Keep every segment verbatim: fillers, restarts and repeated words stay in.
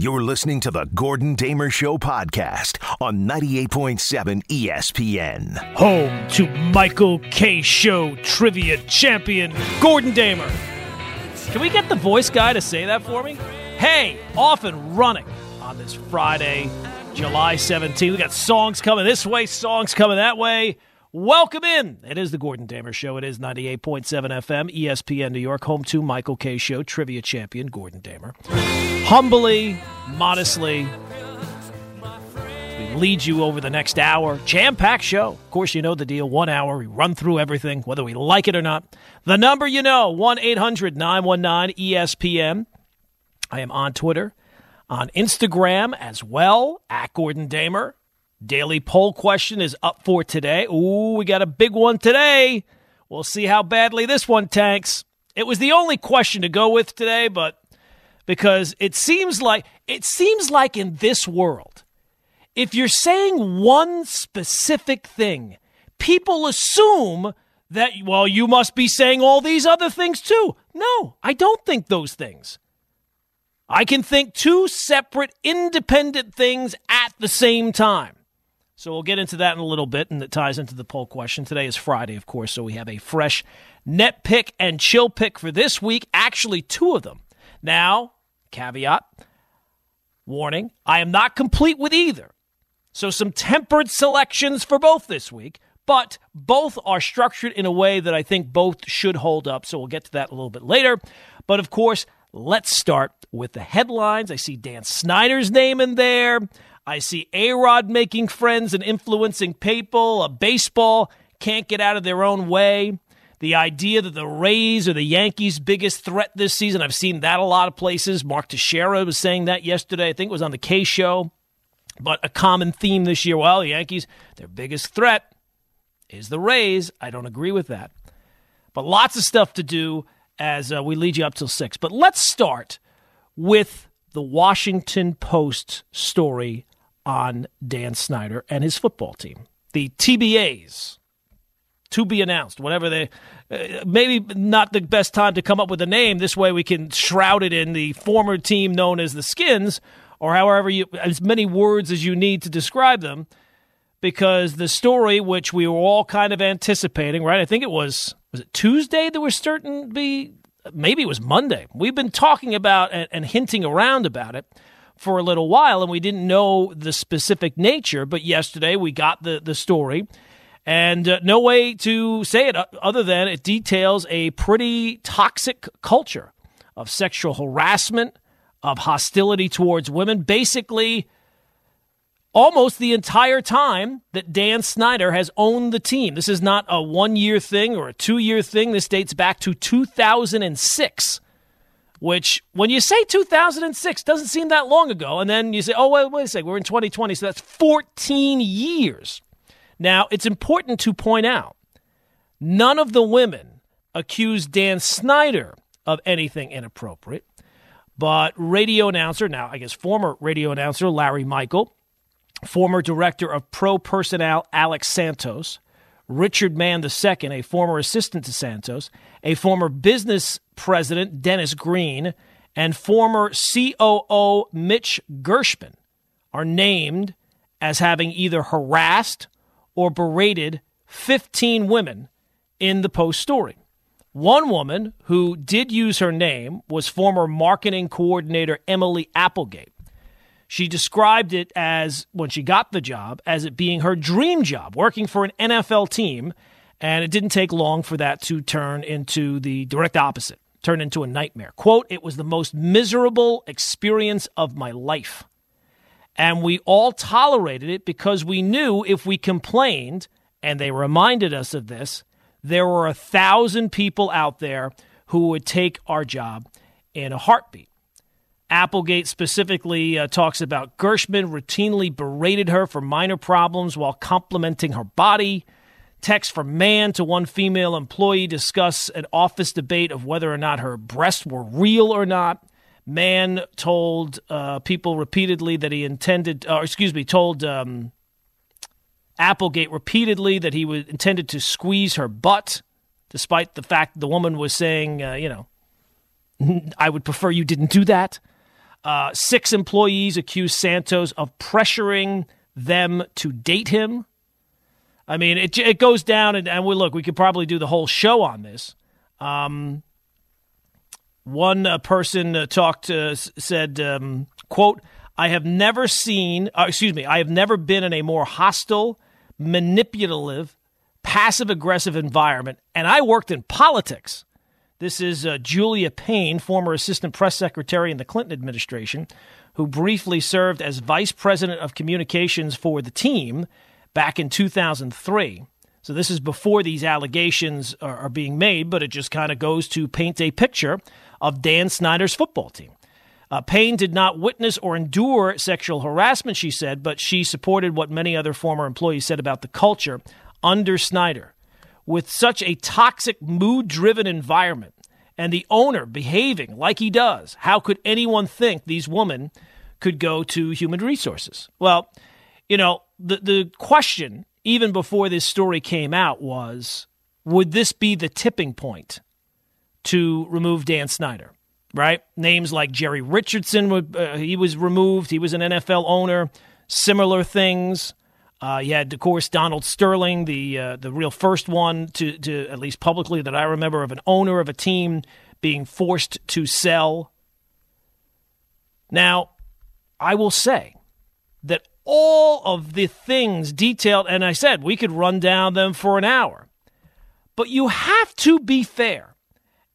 You're listening to the Gordon Damer Show podcast on ninety-eight point seven E S P N. Home to Michael K. Show trivia champion, Gordon Damer. Can we get the voice guy to say that for me? Hey, off and running on this Friday, July seventeenth. We got songs coming this way, songs coming that way. Welcome in. It is the Gordon Damer Show. It is ninety-eight point seven F M, E S P N New York, home to Michael K. Show, trivia champion, Gordon Damer. Humbly, modestly, we lead you over the next hour. Jam-packed show. Of course, you know the deal. One hour, we run through everything, whether we like it or not. The number you know, one eight hundred nine one nine E S P N. I am on Twitter, on Instagram as well, at Gordon Damer. Daily poll question is up for today. Ooh, we got a big one today. We'll see how badly this one tanks. It was the only question to go with today, but because it seems like it seems like in this world, if you're saying one specific thing, people assume that, well, you must be saying all these other things too. No, I don't think those things. I can think two separate, independent things at the same time. So we'll get into that in a little bit, and it ties into the poll question. Today is Friday, of course, so we have a fresh net pick and chill pick for this week. Actually, two of them. Now, caveat, warning, I am not complete with either. So some tempered selections for both this week, but both are structured in a way that I think both should hold up. So we'll get to that a little bit later. But, of course, let's start with the headlines. I see Dan Snyder's name in there. I see A-Rod making friends and influencing people. A baseball can't get out of their own way. The idea that the Rays are the Yankees' biggest threat this season, I've seen that a lot of places. Mark Teixeira was saying that yesterday. I think it was on the K Show. But a common theme this year, well, the Yankees, their biggest threat is the Rays. I don't agree with that. But lots of stuff to do as uh, we lead you up till six. But let's start with the Washington Post story on Dan Snyder and his football team. The T B As, to be announced, whatever they, uh, maybe not the best time to come up with a name. This way we can shroud it in the former team known as the Skins, or however you, as many words as you need to describe them, because the story, which we were all kind of anticipating, right? I think it was, was it Tuesday that we're certain to be, maybe it was Monday. We've been talking about and, and hinting around about it for a little while, and we didn't know the specific nature, but yesterday we got the, the story. And uh, no way to say it other than it details a pretty toxic culture of sexual harassment, of hostility towards women, basically almost the entire time that Dan Snyder has owned the team. This is not a one-year thing or a two-year thing. This dates back to two thousand six. Which, when you say two thousand six, doesn't seem that long ago. And then you say, oh, wait, wait a second, we're in twenty twenty, so that's fourteen years. Now, it's important to point out, none of the women accused Dan Snyder of anything inappropriate, but radio announcer, now I guess former radio announcer Larry Michael, former director of pro personnel Alex Santos, Richard Mann the Second, a former assistant to Santos, a former business president, Dennis Green, and former C O O Mitch Gershman are named as having either harassed or berated fifteen women in the Post story. One woman who did use her name was former marketing coordinator Emily Applegate. She described it as, when she got the job, as it being her dream job, working for an N F L team, and it didn't take long for that to turn into the direct opposite, turn into a nightmare. Quote, "It was the most miserable experience of my life, and we all tolerated it because we knew if we complained," and they reminded us of this, "there were a thousand people out there who would take our job in a heartbeat." Applegate specifically uh, talks about Gershman routinely berated her for minor problems while complimenting her body. Texts from man to one female employee discuss an office debate of whether or not her breasts were real or not. Man told uh, people repeatedly that he intended, or excuse me, told um, Applegate repeatedly that he was intended to squeeze her butt, despite the fact the woman was saying, uh, you know, I would prefer you didn't do that. Uh, six employees accused Santos of pressuring them to date him. I mean, it it goes down, and, and we look, we could probably do the whole show on this. Um, one uh, person uh, talked, uh, said, um, quote, I have never seen, uh, excuse me, I have never been in a more hostile, manipulative, passive-aggressive environment, and I worked in politics. This is uh, Julia Payne, former assistant press secretary in the Clinton administration, who briefly served as vice president of communications for the team back in two thousand three. So this is before these allegations are, are being made, but it just kind of goes to paint a picture of Dan Snyder's football team. Uh, Payne did not witness or endure sexual harassment, she said, but she supported what many other former employees said about the culture under Snyder. With such a toxic, mood-driven environment and the owner behaving like he does, how could anyone think these women could go to human resources? Well, you know, the, the question, even before this story came out, was, would this be the tipping point to remove Dan Snyder? Right? Names like Jerry Richardson, uh, he was removed. He was an N F L owner. Similar things. Uh, you had, of course, Donald Sterling, the uh, the real first one to, to, at least publicly that I remember, of an owner of a team being forced to sell. Now, I will say that all of the things detailed, and I said we could run down them for an hour, but you have to be fair.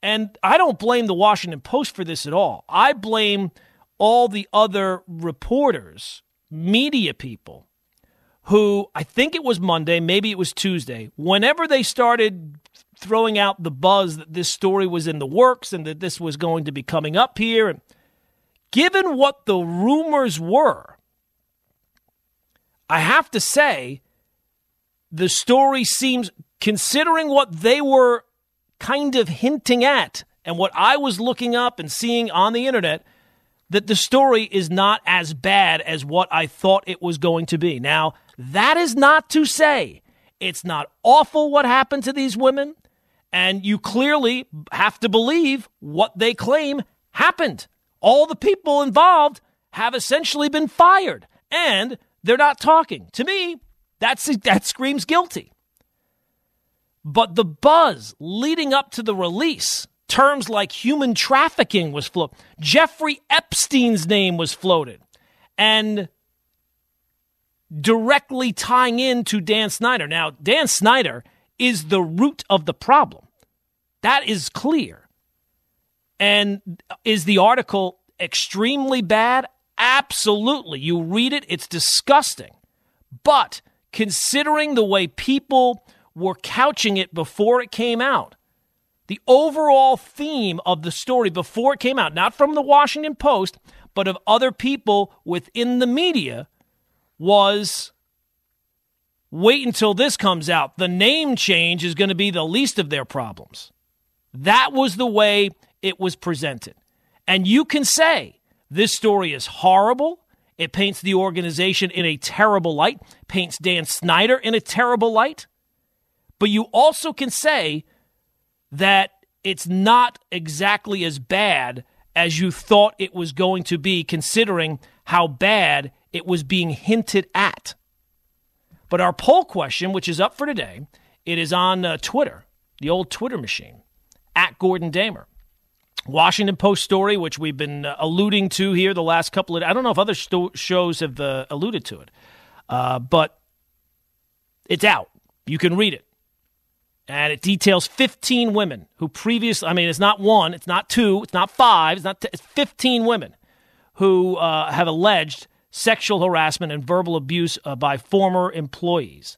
And I don't blame the Washington Post for this at all. I blame all the other reporters, media people, who, I think it was Monday, maybe it was Tuesday, whenever they started throwing out the buzz that this story was in the works and that this was going to be coming up here, and given what the rumors were, I have to say the story seems, considering what they were kind of hinting at and what I was looking up and seeing on the internet, that the story is not as bad as what I thought it was going to be. Now, that is not to say it's not awful what happened to these women, and you clearly have to believe what they claim happened. All the people involved have essentially been fired, and they're not talking. To me, that's, that screams guilty. But the buzz leading up to the release, terms like human trafficking was floated. Jeffrey Epstein's name was floated. And directly tying into Dan Snyder. Now, Dan Snyder is the root of the problem. That is clear. And is the article extremely bad? Absolutely. You read it, it's disgusting. But considering the way people were couching it before it came out, the overall theme of the story before it came out, not from the Washington Post, but of other people within the media, was wait until this comes out. The name change is going to be the least of their problems. That was the way it was presented. And you can say this story is horrible. It paints the organization in a terrible light, paints Dan Snyder in a terrible light. But you also can say that it's not exactly as bad as you thought it was going to be, considering how bad it was being hinted at. But our poll question, which is up for today, it is on uh, Twitter, the old Twitter machine, at Gordon Damer. Washington Post story, which we've been uh, alluding to here the last couple of, I don't know if other sto- shows have uh, alluded to it, uh, but it's out. You can read it. And it details fifteen women who previously, I mean, it's not one, it's not two, it's not five, it's not t- it's fifteen women who uh, have alleged sexual harassment and verbal abuse uh, by former employees.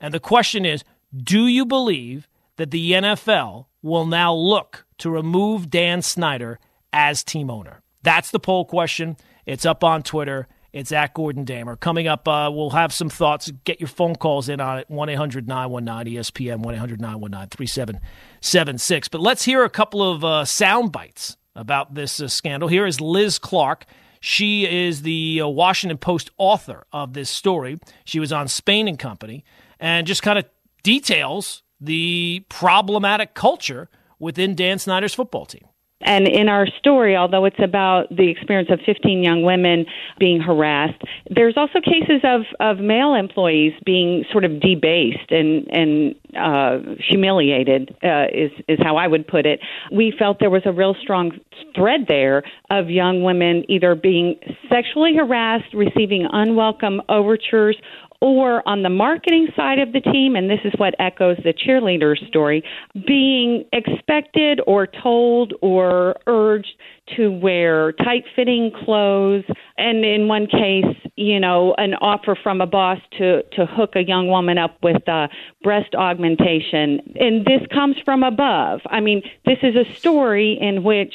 And the question is, do you believe that the N F L will now look to remove Dan Snyder as team owner? That's the poll question. It's up on Twitter. It's at Gordon Damer. Coming up, uh, we'll have some thoughts. Get your phone calls in on it, one eight hundred nine one nine E S P N, one eight hundred nine one nine three seven seven six. But let's hear a couple of uh, sound bites about this uh, scandal. Here is Liz Clark. She is the uh, Washington Post author of this story. She was on Spain and Company, and just kind of details the problematic culture within Dan Snyder's football team. And in our story, although it's about the experience of fifteen young women being harassed, there's also cases of, of male employees being sort of debased and, and uh, humiliated, uh, is, is how I would put it. We felt there was a real strong thread there of young women either being sexually harassed, receiving unwelcome overtures, or on the marketing side of the team, and this is what echoes the cheerleader story, being expected or told or urged to wear tight-fitting clothes, and in one case, you know, an offer from a boss to, to hook a young woman up with uh, breast augmentation. And this comes from above. I mean, this is a story in which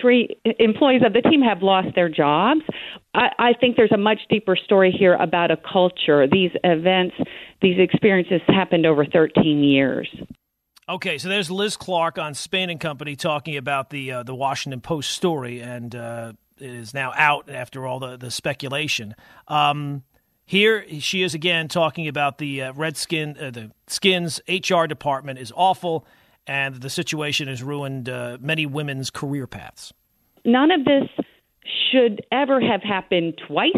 three employees of the team have lost their jobs. I, I think there's a much deeper story here about a culture. These events, these experiences happened over thirteen years. Okay, so there's Liz Clark on Spain and Company talking about the uh, the Washington Post story, and uh, it is now out after all the, the speculation. Um, here she is again talking about the uh, Redskin, uh, the Skins H R department is awful, and the situation has ruined uh, many women's career paths. None of this should ever have happened twice.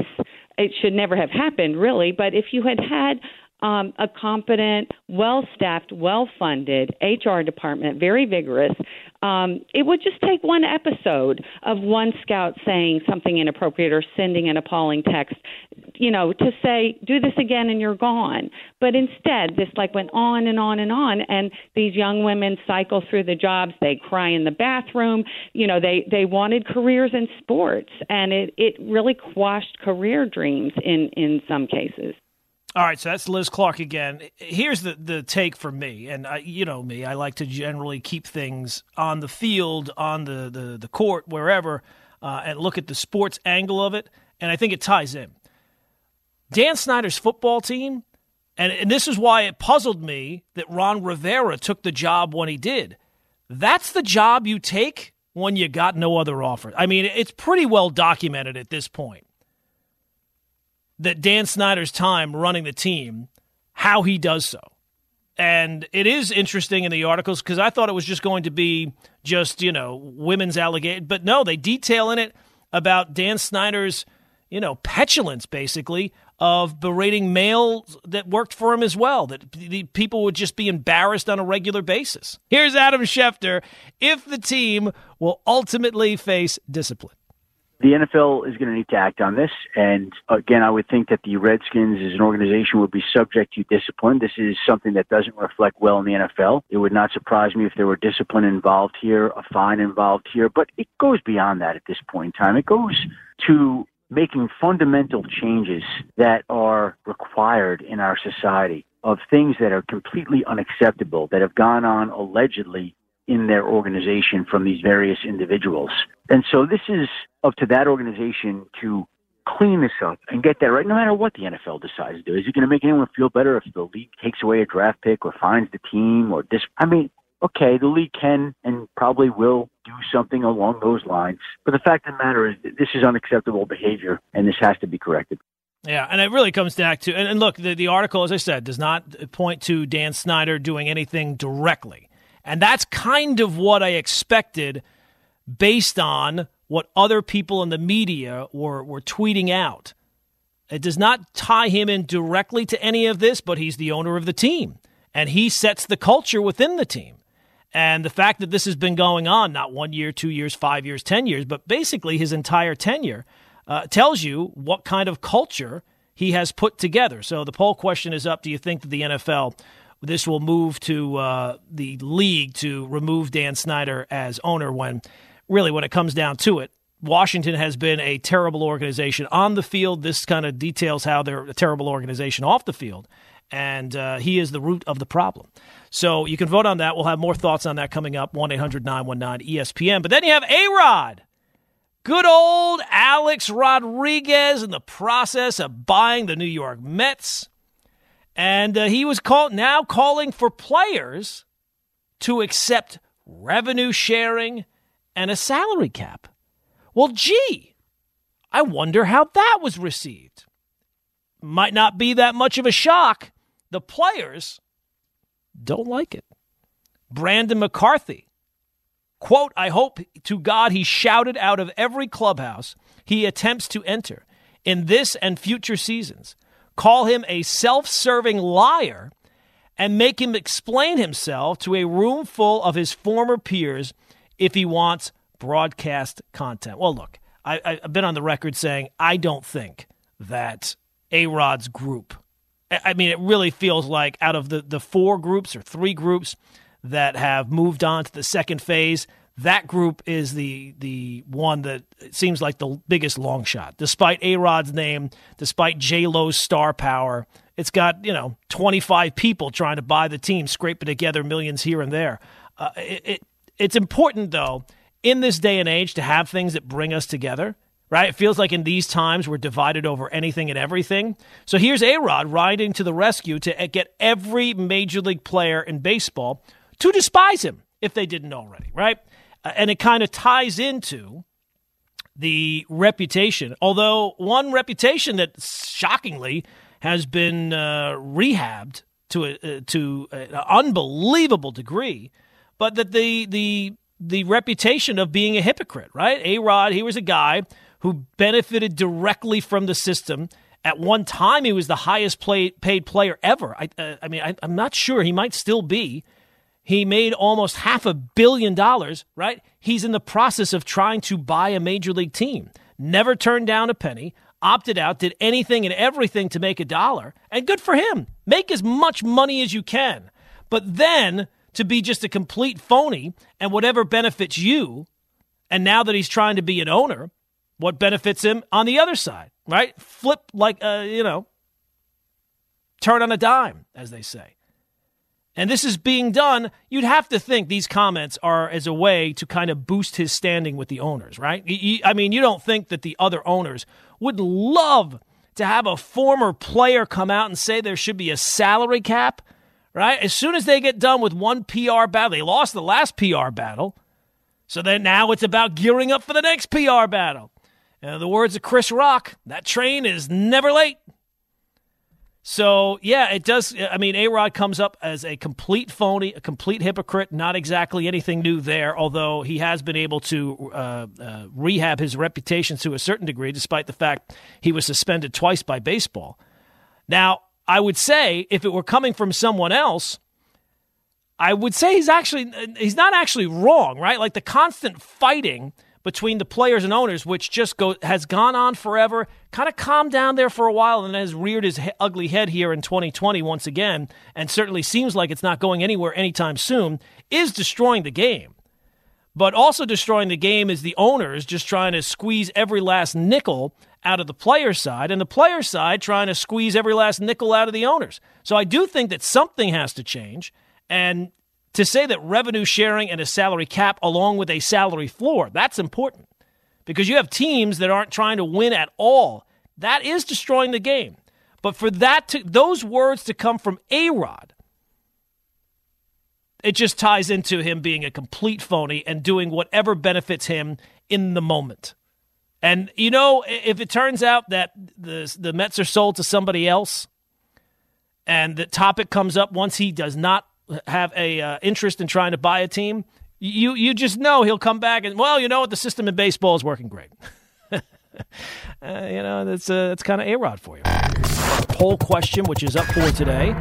It should never have happened, really, but if you had had Um, a competent, well-staffed, well-funded H R department, very vigorous, um, it would just take one episode of one scout saying something inappropriate or sending an appalling text, you know, to say, do this again and you're gone. But instead, this like went on and on and on, and these young women cycle through the jobs. They cry in the bathroom. You know, they, they wanted careers in sports, and it, it really quashed career dreams in, in some cases. All right, so that's Liz Clark again. Here's the, the take from me, and I, you know me, I like to generally keep things on the field, on the, the, the court, wherever, uh, and look at the sports angle of it, and I think it ties in. Dan Snyder's football team, and, and this is why it puzzled me that Ron Rivera took the job when he did. That's the job you take when you got no other offer. I mean, it's pretty well documented at this point that Dan Snyder's time running the team, how he does so. And it is interesting in the articles because I thought it was just going to be just, you know, women's allegations. But no, they detail in it about Dan Snyder's, you know, petulance, basically, of berating males that worked for him as well, that the people would just be embarrassed on a regular basis. Here's Adam Schefter, if the team will ultimately face discipline. The N F L is going to need to act on this, and again, I would think that the Redskins as an organization would be subject to discipline. This is something that doesn't reflect well in the N F L. It would not surprise me if there were discipline involved here, a fine involved here, but it goes beyond that at this point in time. It goes to making fundamental changes that are required in our society of things that are completely unacceptable, that have gone on allegedly in their organization from these various individuals. And so this is up to that organization to clean this up and get that right, no matter what the N F L decides to do. Is it going to make anyone feel better if the league takes away a draft pick or fines the team or dis- I mean, okay, the league can and probably will do something along those lines. But the fact of the matter is that this is unacceptable behavior, and this has to be corrected. Yeah, and it really comes back to, and, and look, the, the article, as I said, does not point to Dan Snyder doing anything directly. And that's kind of what I expected based on what other people in the media were, were tweeting out. It does not tie him in directly to any of this, but he's the owner of the team, and he sets the culture within the team. And the fact that this has been going on, not one year, two years, five years, ten years, but basically his entire tenure, uh, tells you what kind of culture he has put together. So the poll question is up. Do you think that the N F L... this will move to uh, the league to remove Dan Snyder as owner when, really, when it comes down to it, Washington has been a terrible organization on the field. This kind of details how they're a terrible organization off the field, and uh, he is the root of the problem. So you can vote on that. We'll have more thoughts on that coming up, one eight hundred nine one nine E S P N. But then you have A-Rod. Good old Alex Rodriguez in the process of buying the New York Mets. And uh, he was call- now calling for players to accept revenue sharing and a salary cap. Well, gee, I wonder how that was received. Might not be that much of a shock. The players don't like it. Brandon McCarthy Quote, I hope to God he shouted out of every clubhouse he attempts to enter in this and future seasons. Call him a self-serving liar and make him explain himself to a room full of his former peers if he wants broadcast content. Well, look, I, I've been on the record saying I don't think that A-Rod's group, I mean, it really feels like out of the, the four groups or three groups that have moved on to the second phase, that group is the the one that seems like the biggest long shot. Despite A-Rod's name, despite J-Lo's star power, it's got, you know, twenty-five people trying to buy the team, scraping together millions here and there. Uh, it, it It's important, though, in this day and age to have things that bring us together, right? It feels like in these times we're divided over anything and everything. So here's A-Rod riding to the rescue to get every major league player in baseball to despise him, if they didn't already, right? Uh, and it kind of ties into the reputation, although one reputation that shockingly has been uh, rehabbed to a, uh, to an unbelievable degree, but that the the the reputation of being a hypocrite, right? A-Rod, he was a guy who benefited directly from the system. At one time, he was the highest play, paid player ever. I, uh, I mean, I, I'm not sure. He might still be. He made almost half a billion dollars, right? He's in the process of trying to buy a major league team. Never turned down a penny, opted out, did anything and everything to make a dollar. And good for him. Make as much money as you can. But then to be just a complete phony and whatever benefits you, and now that he's trying to be an owner, what benefits him on the other side, right? Flip like, uh, you know, turn on a dime, as they say. And this is being done, you'd have to think these comments are as a way to kind of boost his standing with the owners, right? I mean, you don't think that the other owners would love to have a former player come out and say there should be a salary cap, right? As soon as they get done with one P R battle, they lost the last P R battle, so then now it's about gearing up for the next P R battle. And in the words of Chris Rock, that train is never late. So, yeah, it does. I mean, A-Rod comes up as a complete phony, a complete hypocrite, not exactly anything new there, although he has been able to uh, uh, rehab his reputation to a certain degree, despite the fact he was suspended twice by baseball. Now, I would say if it were coming from someone else, I would say he's actually he's not actually wrong, right? Like the constant fighting between the players and owners, which just go, has gone on forever, kind of calmed down there for a while and has reared his he- ugly head here in twenty twenty once again, and certainly seems like it's not going anywhere anytime soon, is destroying the game. But also destroying the game is the owners just trying to squeeze every last nickel out of the player side, and the player side trying to squeeze every last nickel out of the owners. So I do think that something has to change, and to say that revenue sharing and a salary cap along with a salary floor, that's important because you have teams that aren't trying to win at all. That is destroying the game. But for that to, those words to come from A-Rod, it just ties into him being a complete phony and doing whatever benefits him in the moment. And, you know, if it turns out that the, the Mets are sold to somebody else and the topic comes up once he does not have a uh, interest in trying to buy a team, you you just know he'll come back and, well, you know what, the system in baseball is working great. uh, you know, that's uh, that's kind of A-Rod for you. Poll question, which is up for today.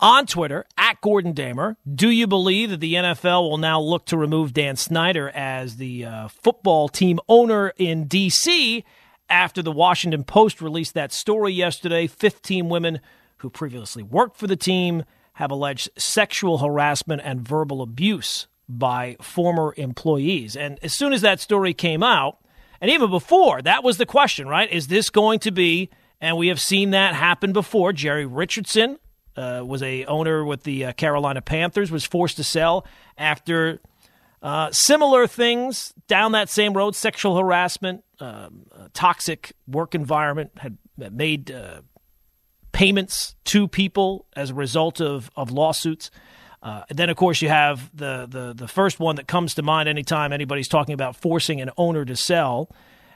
On Twitter, at Gordon Damer, do you believe that the N F L will now look to remove Dan Snyder as the uh, football team owner in D C after the Washington Post released that story yesterday? fifteen women who previously worked for the team have alleged sexual harassment and verbal abuse by former employees. And as soon as that story came out, and even before, that was the question, right? Is this going to be, and we have seen that happen before, Jerry Richardson uh, was a owner with the uh, Carolina Panthers, was forced to sell after uh, similar things down that same road, sexual harassment, um, toxic work environment had made uh, payments to people as a result of, of lawsuits. Uh, then, of course, you have the, the, the first one that comes to mind anytime anybody's talking about forcing an owner to sell,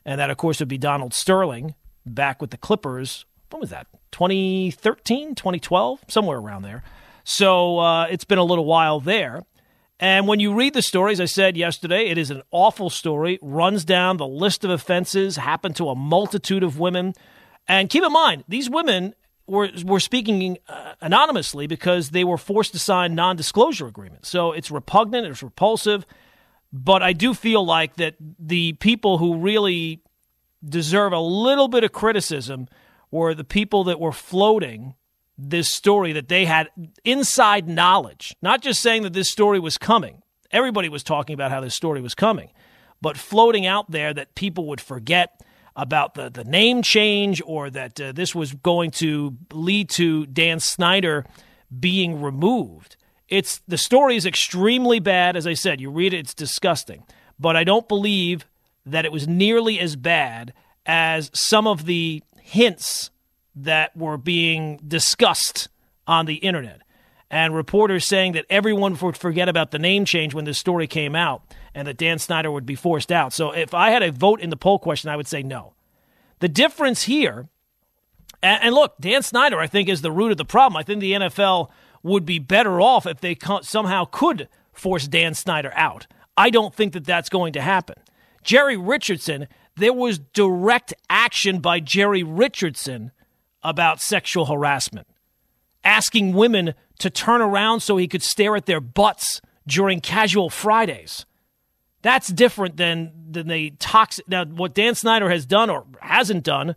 and that, of course, would be Donald Sterling back with the Clippers. When was that, twenty thirteen, twenty twelve? Somewhere around there. So uh, it's been a little while there. And when you read the stories, I said yesterday, it is an awful story, runs down the list of offenses, happened to a multitude of women. And keep in mind, these women were, were speaking uh, anonymously because they were forced to sign non-disclosure agreements. So it's repugnant, it's repulsive. But I do feel like that the people who really deserve a little bit of criticism were the people that were floating this story, that they had inside knowledge, not just saying that this story was coming. Everybody was talking about how this story was coming, but floating out there that people would forget about the, the name change, or that uh, this was going to lead to Dan Snyder being removed. It's the story is extremely bad. As I said, you read it, it's disgusting, but I don't believe that it was nearly as bad as some of the hints that were being discussed on the internet, and reporters saying that everyone would forget about the name change when this story came out and that Dan Snyder would be forced out. So if I had a vote in the poll question, I would say no. The difference here, and look, Dan Snyder, I think, is the root of the problem. I think the N F L would be better off if they somehow could force Dan Snyder out. I don't think that that's going to happen. Jerry Richardson, there was direct action by Jerry Richardson about sexual harassment, asking women to turn around so he could stare at their butts during casual Fridays. That's different than, than the toxic. Now, what Dan Snyder has done or hasn't done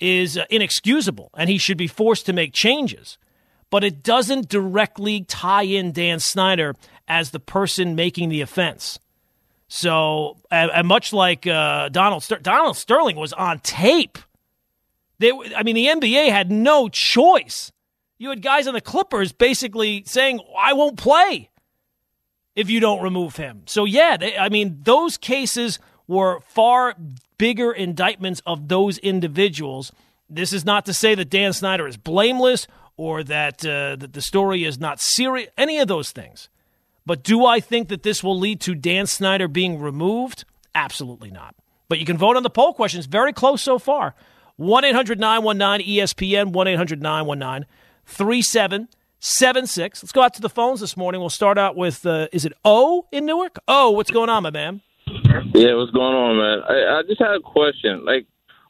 is uh, inexcusable, and he should be forced to make changes. But it doesn't directly tie in Dan Snyder as the person making the offense. So, and, and much like uh, Donald, Ster- Donald Sterling was on tape. They, I mean, the N B A had no choice. You had guys on the Clippers basically saying, I won't play if you don't remove him. So, yeah, they, I mean, those cases were far bigger indictments of those individuals. This is not to say that Dan Snyder is blameless or that, uh, that the story is not serious, any of those things. But do I think that this will lead to Dan Snyder being removed? Absolutely not. But you can vote on the poll questions. Very close so far. one eight hundred nine one nine E S P N, one eight hundred nine one nine three seven seven six. Let's go out to the phones this morning. We'll start out with, uh, is it O in Newark? O, what's going on, my man? Yeah, what's going on, man? I, I just had a question. Like,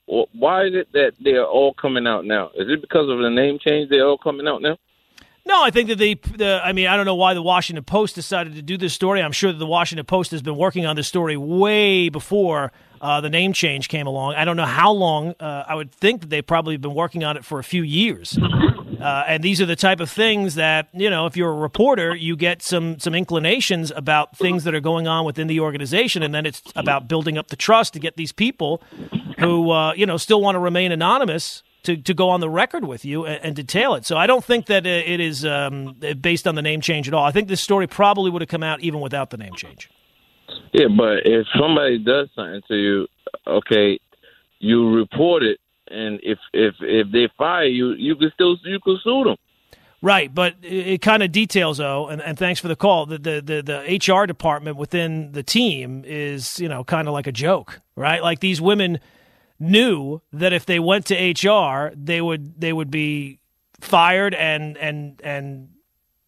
wh- why is it that they're all coming out now? Is it because of the name change they're all coming out now? No, I think that they, the, I mean, I don't know why the Washington Post decided to do this story. I'm sure that the Washington Post has been working on this story way before uh, the name change came along. I don't know how long. Uh, I would think that they've probably been working on it for a few years. Uh, and these are the type of things that, you know, if you're a reporter, you get some, some inclinations about things that are going on within the organization. And then it's about building up the trust to get these people who, uh, you know, still want to remain anonymous To, to go on the record with you and, and detail it. So I don't think that it is um, based on the name change at all. I think this story probably would have come out even without the name change. Yeah, but if somebody does something to you, okay, you report it, and if if, if they fire you, you can still you can sue them. Right, but it, it kind of details, though, and, and thanks for the call, the, the, the, the H R department within the team is, you know, kind of like a joke, right? Like these women knew that if they went to H R, they would they would be fired and and and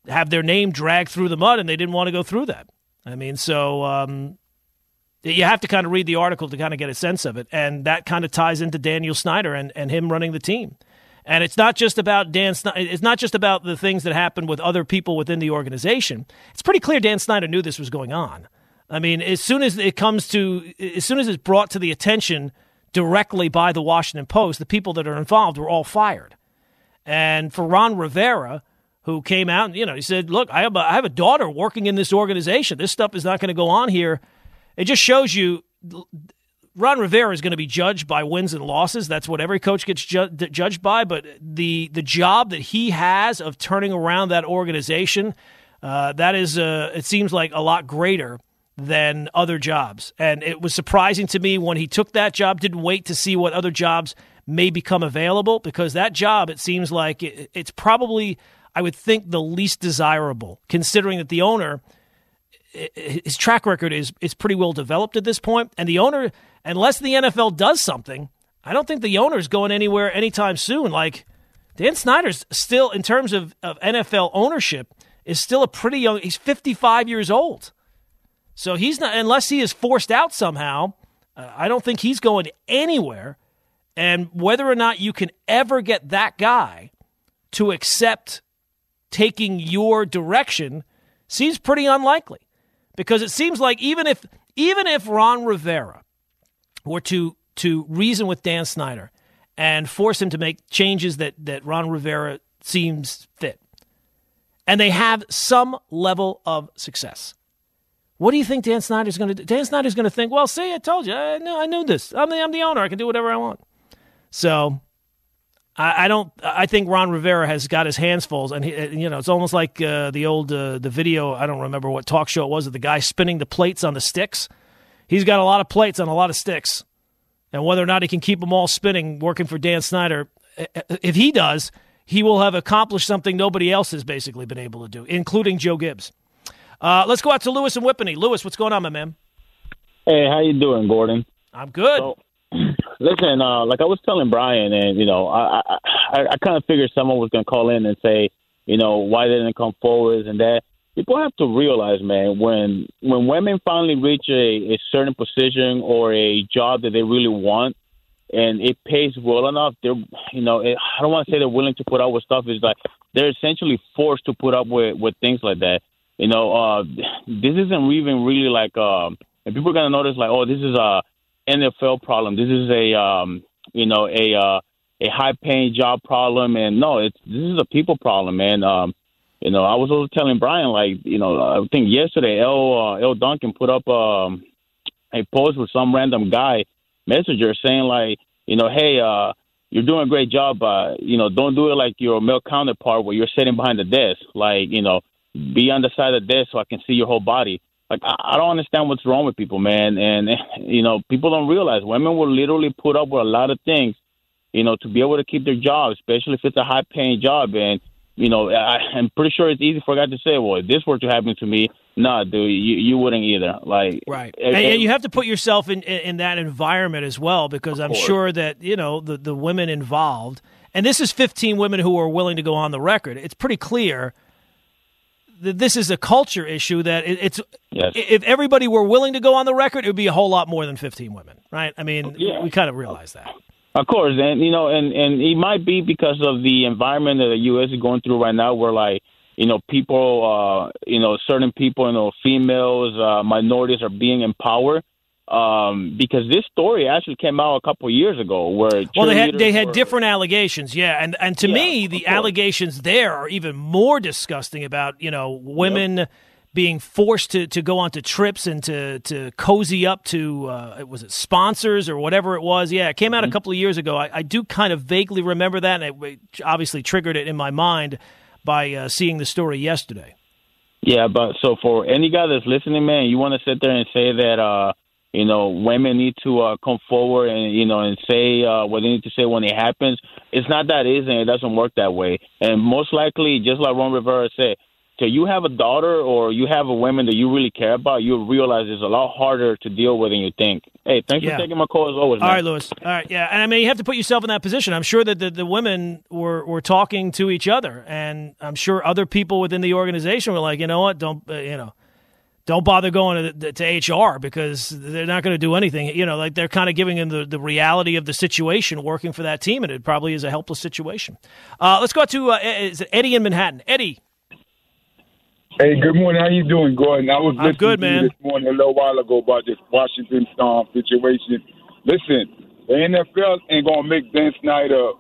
have their name dragged through the mud, and they didn't want to go through that. I mean, so um, you have to kind of read the article to kind of get a sense of it, and that kind of ties into Daniel Snyder and, and him running the team. And it's not just about Dan Snyder. It's not just about the things that happened with other people within the organization. It's pretty clear Dan Snyder knew this was going on. I mean, as soon as it comes to, as soon as it's brought to the attention directly by the Washington Post, the people that are involved were all fired. And for Ron Rivera, who came out and, you know, he said, look, I have a, I have a daughter working in this organization. This stuff is not going to go on here. It just shows you Ron Rivera is going to be judged by wins and losses. That's what every coach gets ju- judged by. But the, the job that he has of turning around that organization, uh, that is, uh, it seems like a lot greater than other jobs. And it was surprising to me when he took that job, didn't wait to see what other jobs may become available, because that job, it seems like it, it's probably, I would think, the least desirable, considering that the owner, his track record is, is pretty well developed at this point. And the owner, unless the N F L does something, I don't think the owner is going anywhere anytime soon. Like Dan Snyder's still, in terms of, of N F L ownership, is still a pretty young – he's fifty-five years old. So he's not – unless he is forced out somehow, uh, I don't think he's going anywhere. And whether or not you can ever get that guy to accept taking your direction seems pretty unlikely. Because it seems like even if even if Ron Rivera were to to reason with Dan Snyder and force him to make changes that, that Ron Rivera seems fit, and they have some level of success, what do you think Dan Snyder's going to do? Dan Snyder's going to think, well, see, I told you. I knew, I knew this. I'm the, I'm the owner. I can do whatever I want. So I, I don't. I think Ron Rivera has got his hands full, and he, you know, it's almost like uh, the old uh, the video. I don't remember what talk show it was. Of the guy spinning the plates on the sticks. He's got a lot of plates on a lot of sticks, and whether or not he can keep them all spinning, working for Dan Snyder, if he does, he will have accomplished something nobody else has basically been able to do, including Joe Gibbs. Uh, let's go out to Lewis and Whippany. Lewis, what's going on, my man? Hey, how you doing, Gordon? I'm good. So- Listen, uh, like I was telling Brian, and, you know, I I, I kind of figured someone was going to call in and say, you know, why they didn't come forward and that. People have to realize, man, when when women finally reach a, a certain position or a job that they really want and it pays well enough, they're, you know, it, I don't want to say they're willing to put up with stuff. It's like they're essentially forced to put up with, with things like that. You know, uh, this isn't even really like, uh, and people are going to notice like, oh, this is a N F L problem. This is a um, you know a uh, a high paying job problem, and no, it's this is a people problem, man. Um, you know, I was also telling Brian, like you know, I think yesterday, L. Uh, L. Duncan put up um, a post with some random guy, messenger, saying like, you know, hey, uh, you're doing a great job, uh, you know, don't do it like your male counterpart where you're sitting behind the desk, like you know, be on the side of the desk so I can see your whole body. Like, I don't understand what's wrong with people, man. And, you know, people don't realize women will literally put up with a lot of things, you know, to be able to keep their job, especially if it's a high-paying job. And, you know, I, I'm pretty sure it's easy for a guy to say, well, if this were to happen to me, nah, dude, you, you wouldn't either. Like, right. And, and you have to put yourself in, in that environment as well, because I'm sure that, you know, the, the women involved, and this is fifteen women who are willing to go on the record. It's pretty clear this is a culture issue that it's yes. If everybody were willing to go on the record, it would be a whole lot more than fifteen women, right? I mean, yeah. We kind of realize that. Of course. And, you know, and, and it might be because of the environment that the U S is going through right now where, like, you know, people, uh, you know, certain people, you know, females, uh, minorities are being empowered. Um, because this story actually came out a couple of years ago, where well, they had they had were, different allegations, yeah, and and to yeah, me, the allegations there are even more disgusting about you know women yep. being forced to, to go onto trips and to, to cozy up to uh, was it sponsors or whatever it was. Yeah, it came out mm-hmm. a couple of years ago. I, I do kind of vaguely remember that, and it obviously triggered it in my mind by uh, seeing the story yesterday. Yeah, but so for any guy that's listening, man, you want to sit there and say that. Uh, You know, women need to uh, come forward and, you know, and say uh, what they need to say when it happens. It's not that easy, and it doesn't work that way. And most likely, just like Ron Rivera said, till you have a daughter or you have a woman that you really care about, you'll realize it's a lot harder to deal with than you think. Hey, thanks yeah. for taking my call as always. All man. Right, Lewis. All right, yeah. And, I mean, you have to put yourself in that position. I'm sure that the, the women were, were talking to each other, and I'm sure other people within the organization were like, you know what, don't, uh, you know. Don't bother going to, to H R because they're not going to do anything. You know, like they're kind of giving them the, the reality of the situation working for that team, and it probably is a helpless situation. Uh, let's go out to uh, is it Eddie in Manhattan. Eddie. Hey, good morning. How you doing, Gordon? I was listening I'm good, to man. You this morning a little while ago about this Washington um, situation. Listen, the N F L ain't going to make Dan Snyder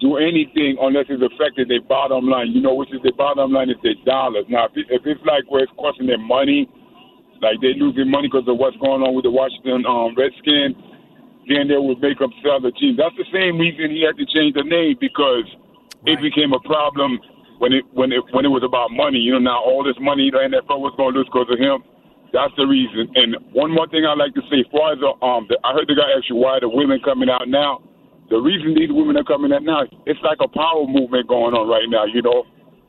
do anything unless it's affected their bottom line. You know, which is their bottom line is their dollars. Now, if it's like where it's costing their money, like, they're losing money because of what's going on with the Washington um, Redskins. Then they would make them sell the team. That's the same reason he had to change the name because right. it became a problem when it when it, when it was about money. You know, now all this money the N F L was going to lose because of him. That's the reason. And one more thing I'd like to say, as far as the, um, the, I heard the guy ask you why the women coming out now. The reason these women are coming out now, it's like a power movement going on right now, you know.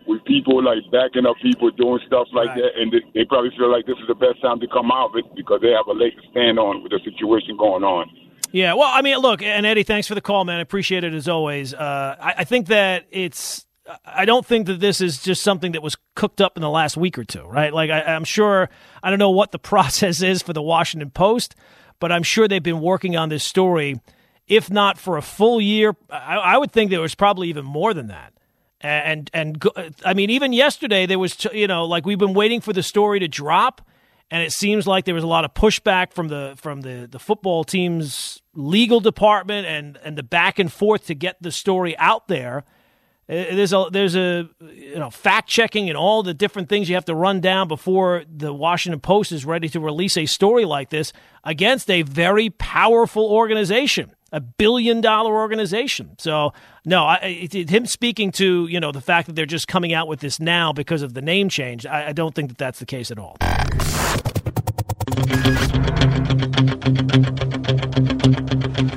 With people like backing up people doing stuff like right. that, and they probably feel like this is the best time to come out of it because they have a leg to stand on with the situation going on. Yeah, well, I mean, look, and Eddie, thanks for the call, man. I appreciate it as always. Uh, I, I think that it's I don't think that this is just something that was cooked up in the last week or two, right? Like, I, I'm sure, I don't know what the process is for the Washington Post, but I'm sure they've been working on this story, if not for a full year. I, I would think there was probably even more than that. And, and I mean, even yesterday, there was, you know, like, we've been waiting for the story to drop, and it seems like there was a lot of pushback from the from the, the football team's legal department and, and the back and forth to get the story out there. There's a there's a you know fact checking and all the different things you have to run down before the Washington Post is ready to release a story like this against a very powerful organization, a billion dollar organization. So no, I, it, it, him speaking to you know the fact that they're just coming out with this now because of the name change, I, I don't think that that's the case at all.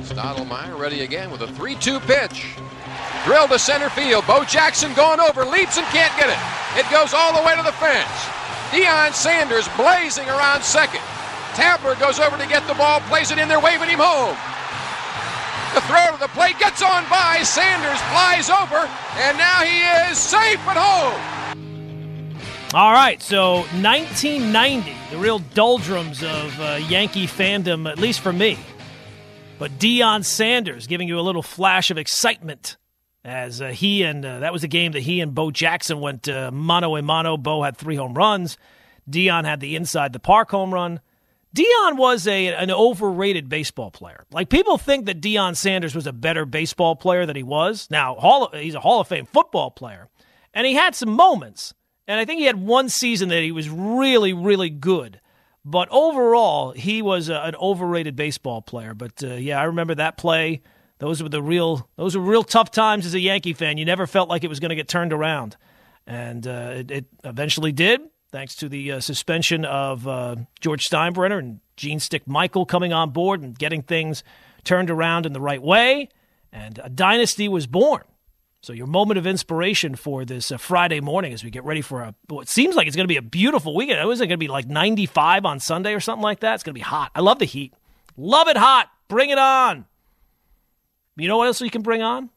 Stottlemyre ready again with a three two pitch. Drill to center field. Bo Jackson going over, leaps and can't get it. It goes all the way to the fence. Deion Sanders blazing around second. Tabler goes over to get the ball, plays it in there, waving him home. The throw to the plate gets on by. Sanders flies over, and now he is safe at home. All right, so nineteen ninety, the real doldrums of uh, Yankee fandom, at least for me. But Deion Sanders giving you a little flash of excitement. As uh, he and uh, that was a game that he and Bo Jackson went uh, mano a mano. Bo had three home runs. Deion had the inside the park home run. Deion was a an overrated baseball player. Like, people think that Deion Sanders was a better baseball player than he was. Now, Hall of, he's a Hall of Fame football player, and he had some moments. And I think he had one season that he was really, really good. But overall, he was a, an overrated baseball player. But uh, yeah, I remember that play. Those were the real, those were real tough times as a Yankee fan. You never felt like it was going to get turned around, and uh, it, it eventually did, thanks to the uh, suspension of uh, George Steinbrenner and Gene Stick Michael coming on board and getting things turned around in the right way, and a dynasty was born. So your moment of inspiration for this uh, Friday morning as we get ready for a, what seems like it's going to be a beautiful weekend. It wasn't going to be like ninety-five on Sunday or something like that. It's going to be hot. I love the heat. Love it hot. Bring it on. You know what else you can bring on?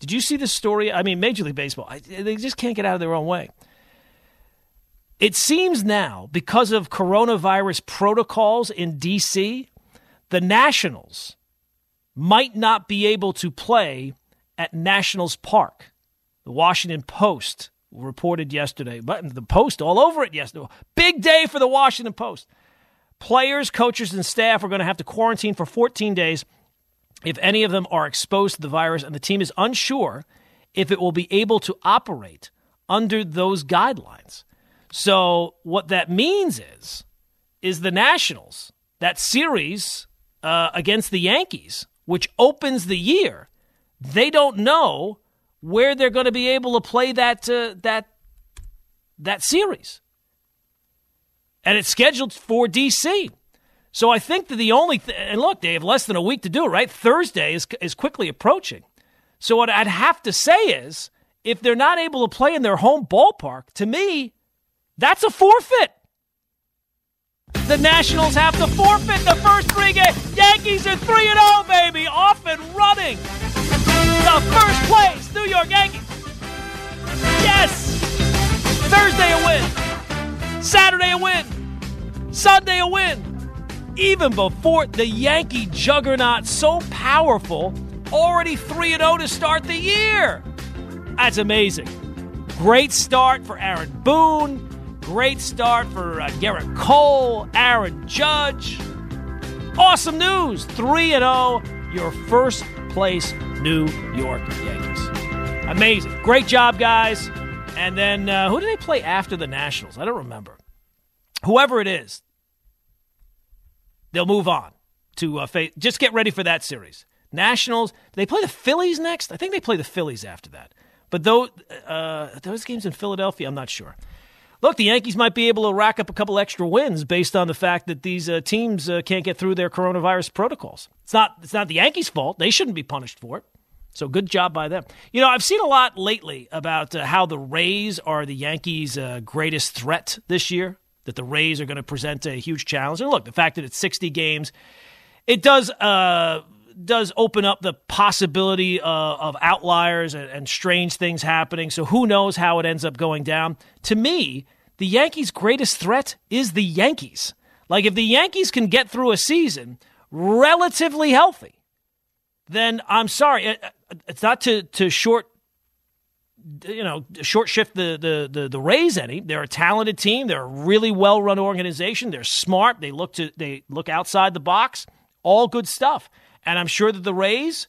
Did you see this story? I mean, Major League Baseball, I, they just can't get out of their own way. It seems now, because of coronavirus protocols in D C, the Nationals might not be able to play at Nationals Park. The Washington Post reported yesterday, but the Post all over it yesterday. Big day for the Washington Post. Players, coaches, and staff are going to have to quarantine for fourteen days. If any of them are exposed to the virus, and the team is unsure if it will be able to operate under those guidelines. So what that means is, is the Nationals, that series uh, against the Yankees, which opens the year, they don't know where they're going to be able to play that uh, that that series. And it's scheduled for D C, so I think that the only th- – and look, they have less than a week to do it, right? Thursday is is quickly approaching. So what I'd have to say is, if they're not able to play in their home ballpark, to me, that's a forfeit. The Nationals have to forfeit the first three games. Yankees are three and oh, baby, off and running. The first place, New York Yankees. Yes. Thursday a win. Saturday a win. Sunday a win. Even before the Yankee juggernaut, so powerful, already three and oh to start the year. That's amazing. Great start for Aaron Boone. Great start for uh, Gerrit Cole, Aaron Judge. Awesome news. three and oh, your first place New York Yankees. Amazing. Great job, guys. And then uh, who do they play after the Nationals? I don't remember. Whoever it is. They'll move on to uh, fa- just get ready for that series. Nationals, they play the Phillies next? I think they play the Phillies after that. But though, uh, those games in Philadelphia, I'm not sure. Look, the Yankees might be able to rack up a couple extra wins based on the fact that these uh, teams uh, can't get through their coronavirus protocols. It's not, it's not the Yankees' fault. They shouldn't be punished for it. So good job by them. You know, I've seen a lot lately about uh, how the Rays are the Yankees' uh, greatest threat this year. That the Rays are going to present a huge challenge. And look, the fact that it's sixty games, it does uh, does open up the possibility uh, of outliers and, and strange things happening. So who knows how it ends up going down. To me, the Yankees' greatest threat is the Yankees. Like, if the Yankees can get through a season relatively healthy, then I'm sorry. It, it's not to, to short, you know, short shift the, the, the, the Rays any. They're a talented team. They're a really well-run organization. They're smart. They look to they look outside the box. All good stuff. And I'm sure that the Rays,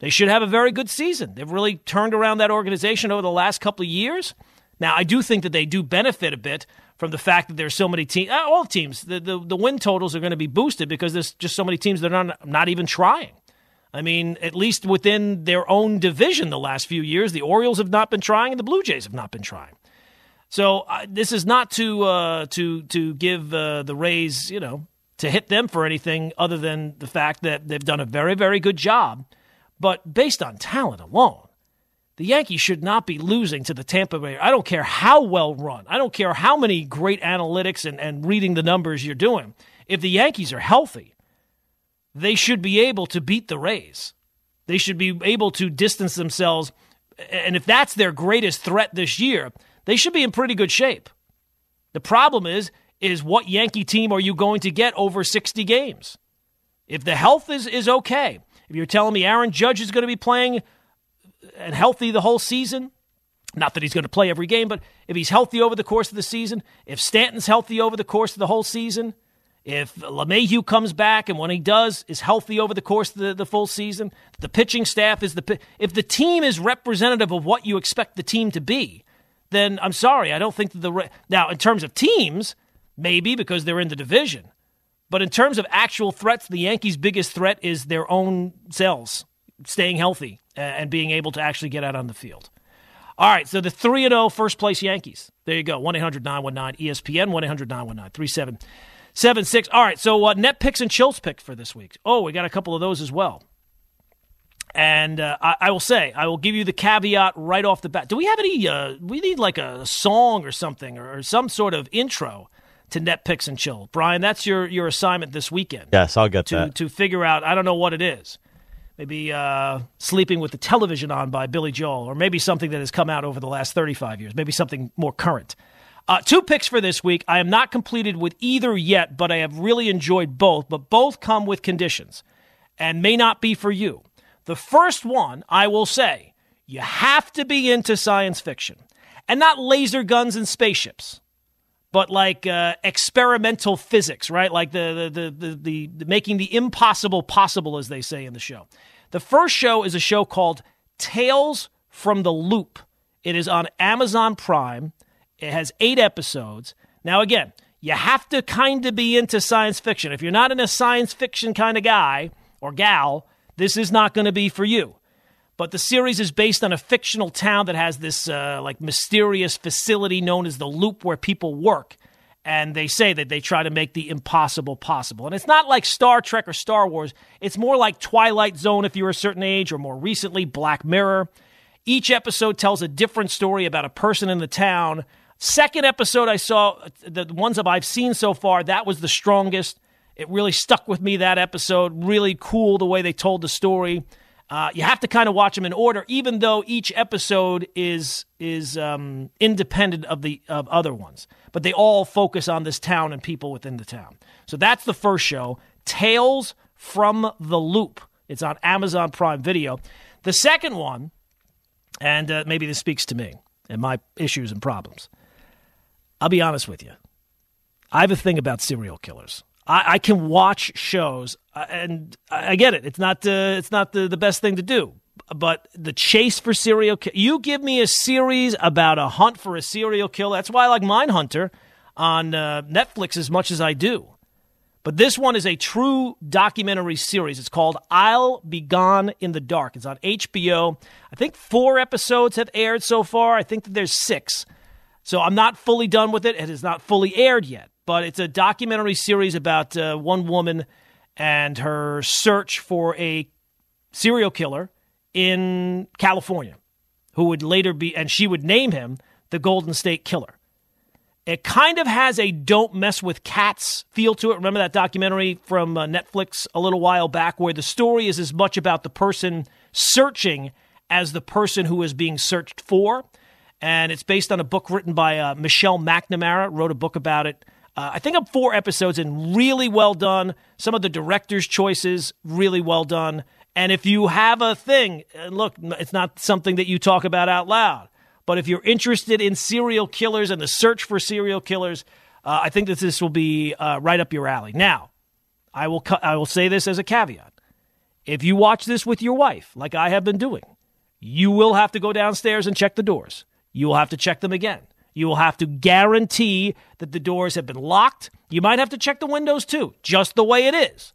they should have a very good season. They've really turned around that organization over the last couple of years. Now, I do think that they do benefit a bit from the fact that there's so many teams, all teams, the, the, the win totals are going to be boosted because there's just so many teams that are not, not even trying. I mean, at least within their own division the last few years, the Orioles have not been trying and the Blue Jays have not been trying. So uh, this is not to uh, to to give uh, the Rays, you know, to hit them for anything other than the fact that they've done a very, very good job. But based on talent alone, the Yankees should not be losing to the Tampa Bay. I don't care how well run. I don't care how many great analytics and, and reading the numbers you're doing. If the Yankees are healthy, they should be able to beat the Rays. They should be able to distance themselves. And if that's their greatest threat this year, they should be in pretty good shape. The problem is, is what Yankee team are you going to get over sixty games? If the health is, is okay, if you're telling me Aaron Judge is going to be playing and healthy the whole season, not that he's going to play every game, but if he's healthy over the course of the season, if Stanton's healthy over the course of the whole season, if LeMahieu comes back and when he does is healthy over the course of the, the full season, the pitching staff is the if the team is representative of what you expect the team to be, then I'm sorry, I don't think that the now in terms of teams, maybe because they're in the division, but in terms of actual threats, the Yankees' biggest threat is their own selves staying healthy and being able to actually get out on the field. All right, so the three and oh first-place Yankees. There you go, one eight hundred nine one nine E S P N, one eight hundred nine one nine three seven seven six. All right, so uh, Net Picks and Chills pick for this week. Oh, we got a couple of those as well. And uh, I, I will say, I will give you the caveat right off the bat. Do we have any, uh, we need like a song or something or, or some sort of intro to Net Picks and Chill. Brian, that's your, your assignment this weekend. Yes, I'll get to, that. To figure out, I don't know what it is. Maybe uh, Sleeping with the Television On by Billy Joel, or maybe something that has come out over the last thirty-five years, maybe something more current. Uh, two picks for this week. I am not completed with either yet, but I have really enjoyed both, but both come with conditions and may not be for you. The first one, I will say, you have to be into science fiction and not laser guns and spaceships, but like uh, experimental physics, right? Like the the, the, the the making the impossible possible, as they say in the show. The first show is a show called Tales from the Loop. It is on Amazon Prime. It has eight episodes. Now, again, you have to kind of be into science fiction. If you're not in a science fiction kind of guy or gal, this is not going to be for you. But the series is based on a fictional town that has this uh, like mysterious facility known as the Loop where people work. And they say that they try to make the impossible possible. And it's not like Star Trek or Star Wars. It's more like Twilight Zone if you're a certain age, or more recently, Black Mirror. Each episode tells a different story about a person in the town. Second episode I saw, the ones that I've seen so far, that was the strongest. It really stuck with me, that episode. Really cool the way they told the story. Uh, you have to kind of watch them in order, even though each episode is is um, independent of the of other ones. But they all focus on this town and people within the town. So that's the first show, Tales from the Loop. It's on Amazon Prime Video. The second one, and uh, maybe this speaks to me and my issues and problems. I'll be honest with you. I have a thing about serial killers. I can watch shows, and I get it. It's not uh, it's not the, the best thing to do, but the chase for serial killers. You give me a series about a hunt for a serial killer. That's why I like Mindhunter on uh, Netflix as much as I do. But this one is a true documentary series. It's called I'll Be Gone in the Dark. It's on H B O. I think four episodes have aired so far. I think that there's six. So I'm not fully done with it. It has not fully aired yet. But it's a documentary series about uh, one woman and her search for a serial killer in California who would later be, and she would name him, the Golden State Killer. It kind of has a don't mess with cats feel to it. Remember that documentary from uh, Netflix a little while back where the story is as much about the person searching as the person who is being searched for. And it's based on a book written by uh, Michelle McNamara, wrote a book about it. Uh, I think I'm four episodes in, really well done. Some of the director's choices, really well done. And if you have a thing, and look, it's not something that you talk about out loud, but if you're interested in serial killers and the search for serial killers, uh, I think that this will be uh, right up your alley. Now, I will cu- I will say this as a caveat. If you watch this with your wife, like I have been doing, you will have to go downstairs and check the doors. You will have to check them again. You will have to guarantee that the doors have been locked. You might have to check the windows too, just the way it is.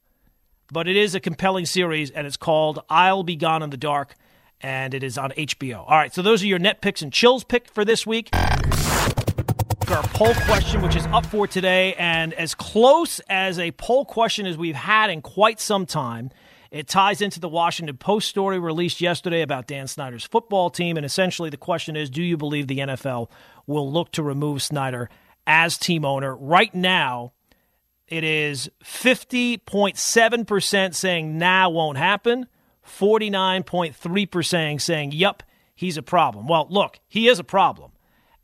But it is a compelling series, and it's called I'll Be Gone in the Dark, and it is on H B O. All right, so those are your net picks and chills pick for this week. Our poll question, which is up for today, and as close as a poll question as we've had in quite some time. It ties into the Washington Post story released yesterday about Dan Snyder's football team, and essentially the question is, do you believe the N F L will look to remove Snyder as team owner? Right now, it is fifty point seven percent saying, nah, won't happen. forty-nine point three percent saying, yep, he's a problem. Well, look, he is a problem.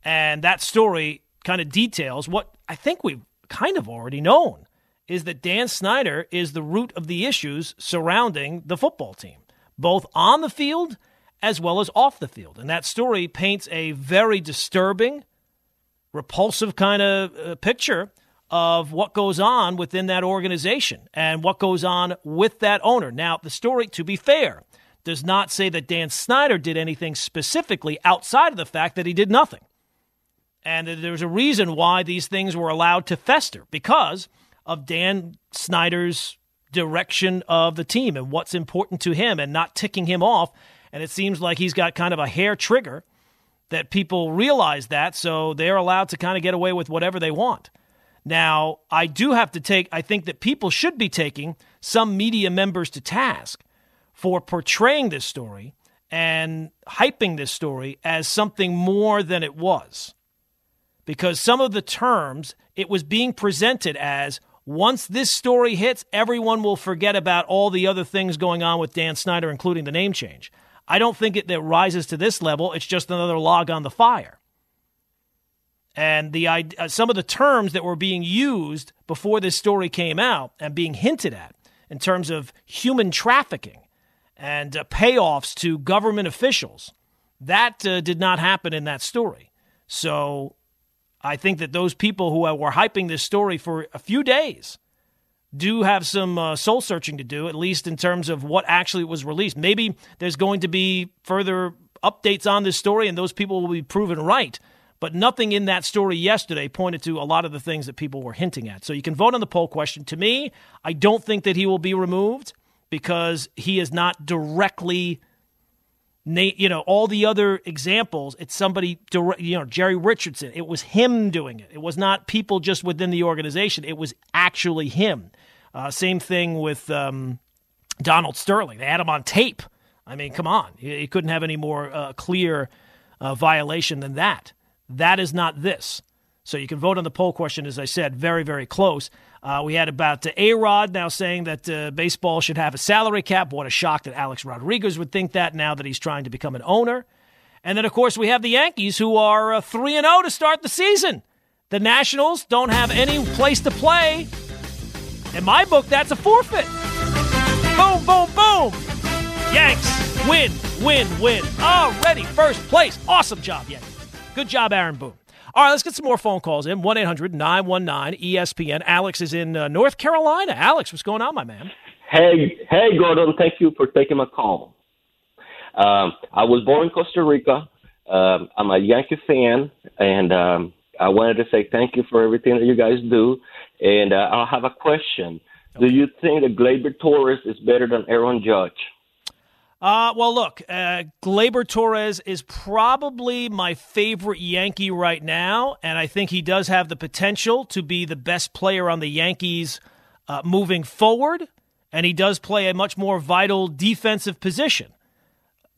And that story kind of details what I think we've kind of already known, is that Dan Snyder is the root of the issues surrounding the football team, both on the field as well as off the field. And that story paints a very disturbing, repulsive kind of uh, picture of what goes on within that organization and what goes on with that owner. Now, the story, to be fair, does not say that Dan Snyder did anything specifically outside of the fact that he did nothing. And that there's a reason why these things were allowed to fester, because of Dan Snyder's direction of the team and what's important to him and not ticking him off. And it seems like he's got kind of a hair trigger that people realize that, so they're allowed to kind of get away with whatever they want. Now, I do have to take, I think that people should be taking some media members to task for portraying this story and hyping this story as something more than it was. Because some of the terms, it was being presented as, once this story hits, everyone will forget about all the other things going on with Dan Snyder, including the name change. I don't think it that rises to this level. It's just another log on the fire. And the uh, some of the terms that were being used before this story came out and being hinted at in terms of human trafficking and uh, payoffs to government officials, that uh, did not happen in that story. So I think that those people who were hyping this story for a few days do have some uh, soul-searching to do, at least in terms of what actually was released. Maybe there's going to be further updates on this story, and those people will be proven right. But nothing in that story yesterday pointed to a lot of the things that people were hinting at. So you can vote on the poll question. To me, I don't think that he will be removed, because he is not directly... you know, all the other examples, it's somebody, you know, Jerry Richardson, it was him doing it. It was not people just within the organization. It was actually him. Uh, same thing with um, Donald Sterling. They had him on tape. I mean, come on. It couldn't have any more uh, clear uh, violation than that. That is not this. So you can vote on the poll question, as I said, very, very close. Uh, we had about uh, A-Rod now saying that uh, baseball should have a salary cap. What a shock that Alex Rodriguez would think that now that he's trying to become an owner. And then, of course, we have the Yankees, who are uh, three and oh to start the season. The Nationals don't have any place to play. In my book, that's a forfeit. Boom, boom, boom. Yanks win, win, win. Already first place. Awesome job, Yankees. Good job, Aaron Boone. All right, let's get some more phone calls in. one eight hundred nine one nine E S P N. Alex is in uh, North Carolina. Alex, what's going on, my man? Hey, hey, Gordon. Thank you for taking my call. Um, I was born in Costa Rica. Um, I'm a Yankee fan, and um, I wanted to say thank you for everything that you guys do. And uh, I'll have a question. Okay. Do you think that Gleyber Torres is better than Aaron Judge? Uh, well, look, uh, Gleyber Torres is probably my favorite Yankee right now, and I think he does have the potential to be the best player on the Yankees uh, moving forward, and he does play a much more vital defensive position.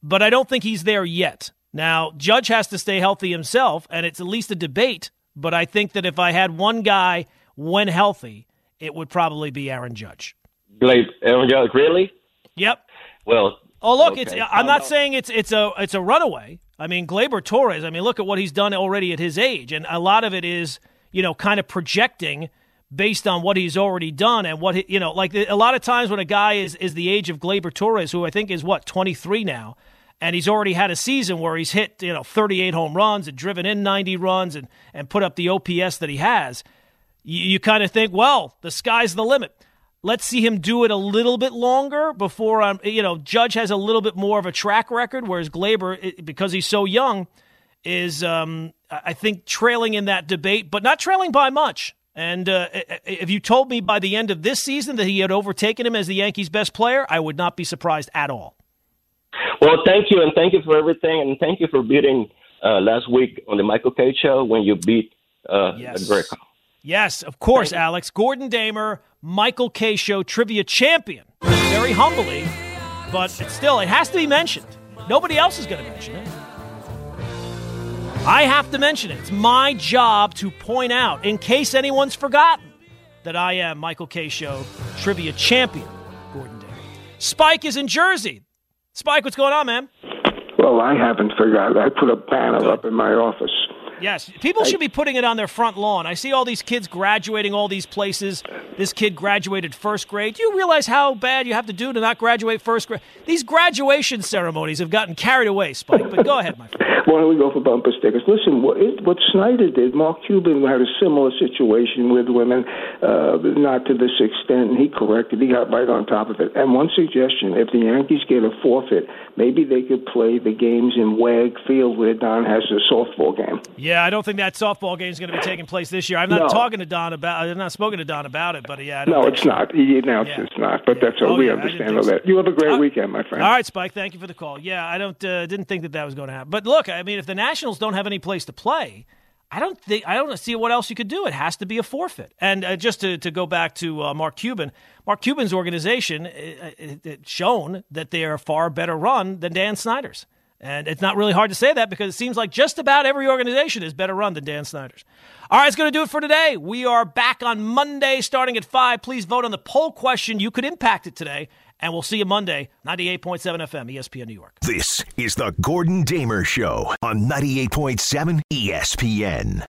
But I don't think he's there yet. Now, Judge has to stay healthy himself, and it's at least a debate But I think that if I had one guy when healthy, it would probably be Aaron Judge. Gleyber, Aaron Judge, really? Yep. Well, oh look, okay. it's I'm not saying it's it's a it's a runaway. I mean, Gleyber Torres. I mean, look at what he's done already at his age, and a lot of it is, you know, kind of projecting based on what he's already done and what he, you know, like a lot of times when a guy is is the age of Gleyber Torres, who I think is what twenty-three now, and he's already had a season where he's hit, you know, thirty-eight home runs and driven in ninety runs and and put up the O P S that he has. You, you kind of think, well, the sky's the limit. Let's see him do it a little bit longer before I'm, you know, Judge has a little bit more of a track record, whereas Gleyber, because he's so young, is, um, I think, trailing in that debate, but not trailing by much. And uh, if you told me by the end of this season that he had overtaken him as the Yankees' best player, I would not be surprised at all. Well, thank you, and thank you for everything, and thank you for beating uh, last week on the Michael K. Show when you beat uh, yes. Greco. Yes, of course, Alex. Gordon Damer, Michael K. Show trivia champion. Very humbly, but it's still, it has to be mentioned. Nobody else is going to mention it. I have to mention it. It's my job to point out, in case anyone's forgotten, that I am Michael K. Show trivia champion, Gordon Damer. Spike is in Jersey. Spike, what's going on, man? Well, I haven't forgotten. I put a banner up in my office. Yes, people should be putting it on their front lawn. I see all these kids graduating all these places. This kid graduated first grade. Do you realize how bad you have to do to not graduate first grade? These graduation ceremonies have gotten carried away, Spike, but go ahead, my friend. Why don't we go for bumper stickers? Listen, what, it, what Snyder did, Mark Cuban had a similar situation with women, uh, not to this extent, and he corrected. He got right on top of it. And one suggestion, if the Yankees get a forfeit, maybe they could play the games in Wag Field where Don has a softball game. Yeah. Yeah, I don't think that softball game is going to be taking place this year. I'm not no. talking to Don about. I'm not spoken to Don about it, but yeah. I don't no, it's so. not. He announced yeah. it's not, but yeah. that's all oh, we yeah, understand all that. So. You have a great uh, weekend, my friend. All right, Spike. Thank you for the call. Yeah, I don't uh, didn't think that that was going to happen. But look, I mean, if the Nationals don't have any place to play, I don't think I don't see what else you could do. It has to be a forfeit. And uh, just to, to go back to uh, Mark Cuban, Mark Cuban's organization it, it shown that they are far better run than Dan Snyder's. And it's not really hard to say that because it seems like just about every organization is better run than Dan Snyder's. All right, it's going to do it for today. We are back on Monday starting at five. Please vote on the poll question. You could impact it today. And we'll see you Monday, ninety-eight point seven F M, E S P N New York. This is the Gordon Damer Show on ninety-eight point seven E S P N.